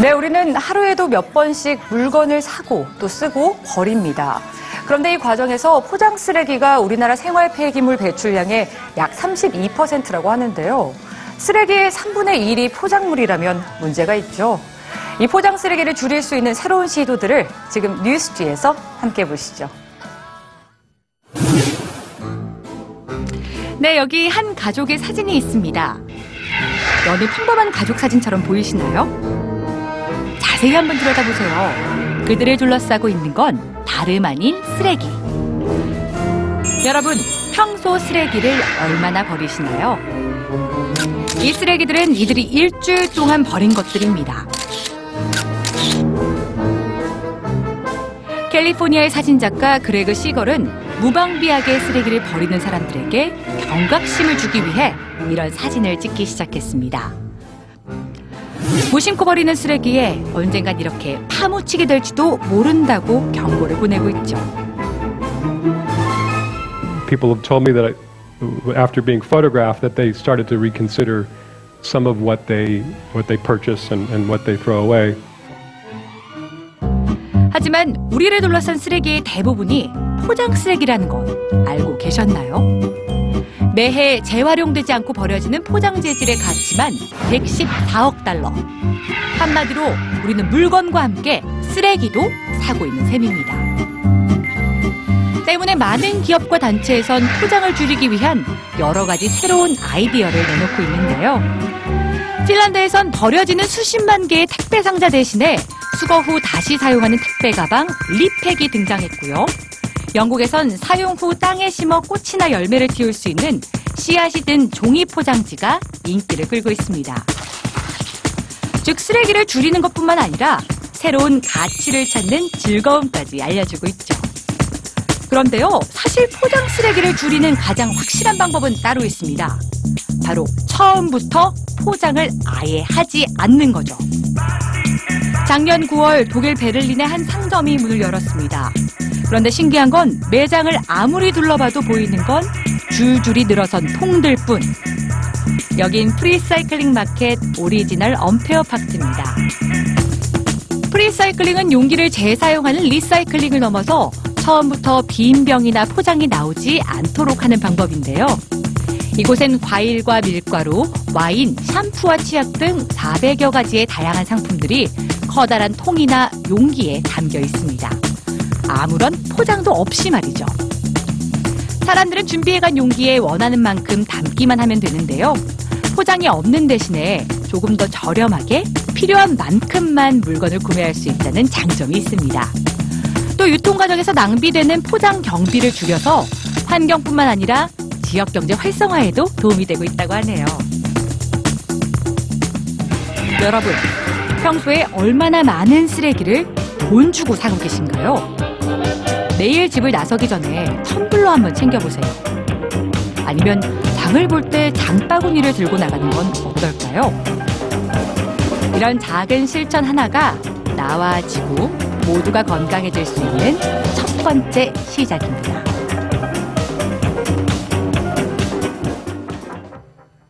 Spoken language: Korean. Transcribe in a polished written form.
네, 우리는 하루에도 몇 번씩 물건을 사고 또 쓰고 버립니다. 그런데 이 과정에서 포장 쓰레기가 우리나라 생활 폐기물 배출량의 약 32%라고 하는데요. 쓰레기의 3분의 1이 포장물이라면 문제가 있죠. 이 포장 쓰레기를 줄일 수 있는 새로운 시도들을 지금 뉴스G에서 함께 보시죠. 네, 여기 한 가족의 사진이 있습니다. 어느 평범한 가족 사진처럼 보이시나요? 자세히 한번 들여다보세요. 그들을 둘러싸고 있는 건 다름 아닌 쓰레기. 여러분, 평소 쓰레기를 얼마나 버리시나요? 이 쓰레기들은 이들이 일주일 동안 버린 것들입니다. 캘리포니아의 사진작가 그레그 시걸은 무방비하게 쓰레기를 버리는 사람들에게 경각심을 주기 위해 이런 사진을 찍기 시작했습니다. 무심코 버리는 쓰레기에 언젠간 이렇게 파묻히게 될지도 모른다고 경고를 보내고 있죠. People have told me that after being photographed that they started to reconsider some of what they purchase and what they throw away. 하지만 우리를 둘러싼 쓰레기의 대부분이 포장 쓰레기라는 건 알고 계셨나요? 매해 재활용되지 않고 버려지는 포장 재질의 가치만 114억 달러. 한마디로 우리는 물건과 함께 쓰레기도 사고 있는 셈입니다. 때문에 많은 기업과 단체에선 포장을 줄이기 위한 여러 가지 새로운 아이디어를 내놓고 있는데요. 핀란드에선 버려지는 수십만 개의 택배 상자 대신에 수거 후 다시 사용하는 택배 가방, 리팩이 등장했고요. 영국에선 사용 후 땅에 심어 꽃이나 열매를 키울 수 있는 씨앗이 든 종이 포장지가 인기를 끌고 있습니다. 즉, 쓰레기를 줄이는 것뿐만 아니라 새로운 가치를 찾는 즐거움까지 알려주고 있죠. 그런데요, 사실 포장 쓰레기를 줄이는 가장 확실한 방법은 따로 있습니다. 바로 처음부터 포장을 아예 하지 않는 거죠. 작년 9월 독일 베를린의 한 상점이 문을 열었습니다. 그런데 신기한 건 매장을 아무리 둘러봐도 보이는 건 줄줄이 늘어선 통들 뿐. 여긴 프리사이클링 마켓 오리지널 언페어 팍트입니다. 프리사이클링은 용기를 재사용하는 리사이클링을 넘어서 처음부터 빈 병이나 포장이 나오지 않도록 하는 방법인데요. 이곳엔 과일과 밀가루, 와인, 샴푸와 치약 등 400여 가지의 다양한 상품들이 커다란 통이나 용기에 담겨 있습니다. 아무런 포장도 없이 말이죠. 사람들은 준비해간 용기에 원하는 만큼 담기만 하면 되는데요. 포장이 없는 대신에 조금 더 저렴하게 필요한 만큼만 물건을 구매할 수 있다는 장점이 있습니다. 또 유통 과정에서 낭비되는 포장 경비를 줄여서 환경뿐만 아니라 지역 경제 활성화에도 도움이 되고 있다고 하네요. 여러분, 평소에 얼마나 많은 쓰레기를 돈 주고 사고 계신가요? 매일 집을 나서기 전에 텀블러 한번 챙겨보세요. 아니면 장을 볼 때 장바구니를 들고 나가는 건 어떨까요? 이런 작은 실천 하나가 나와 지구 모두가 건강해질 수 있는 첫 번째 시작입니다.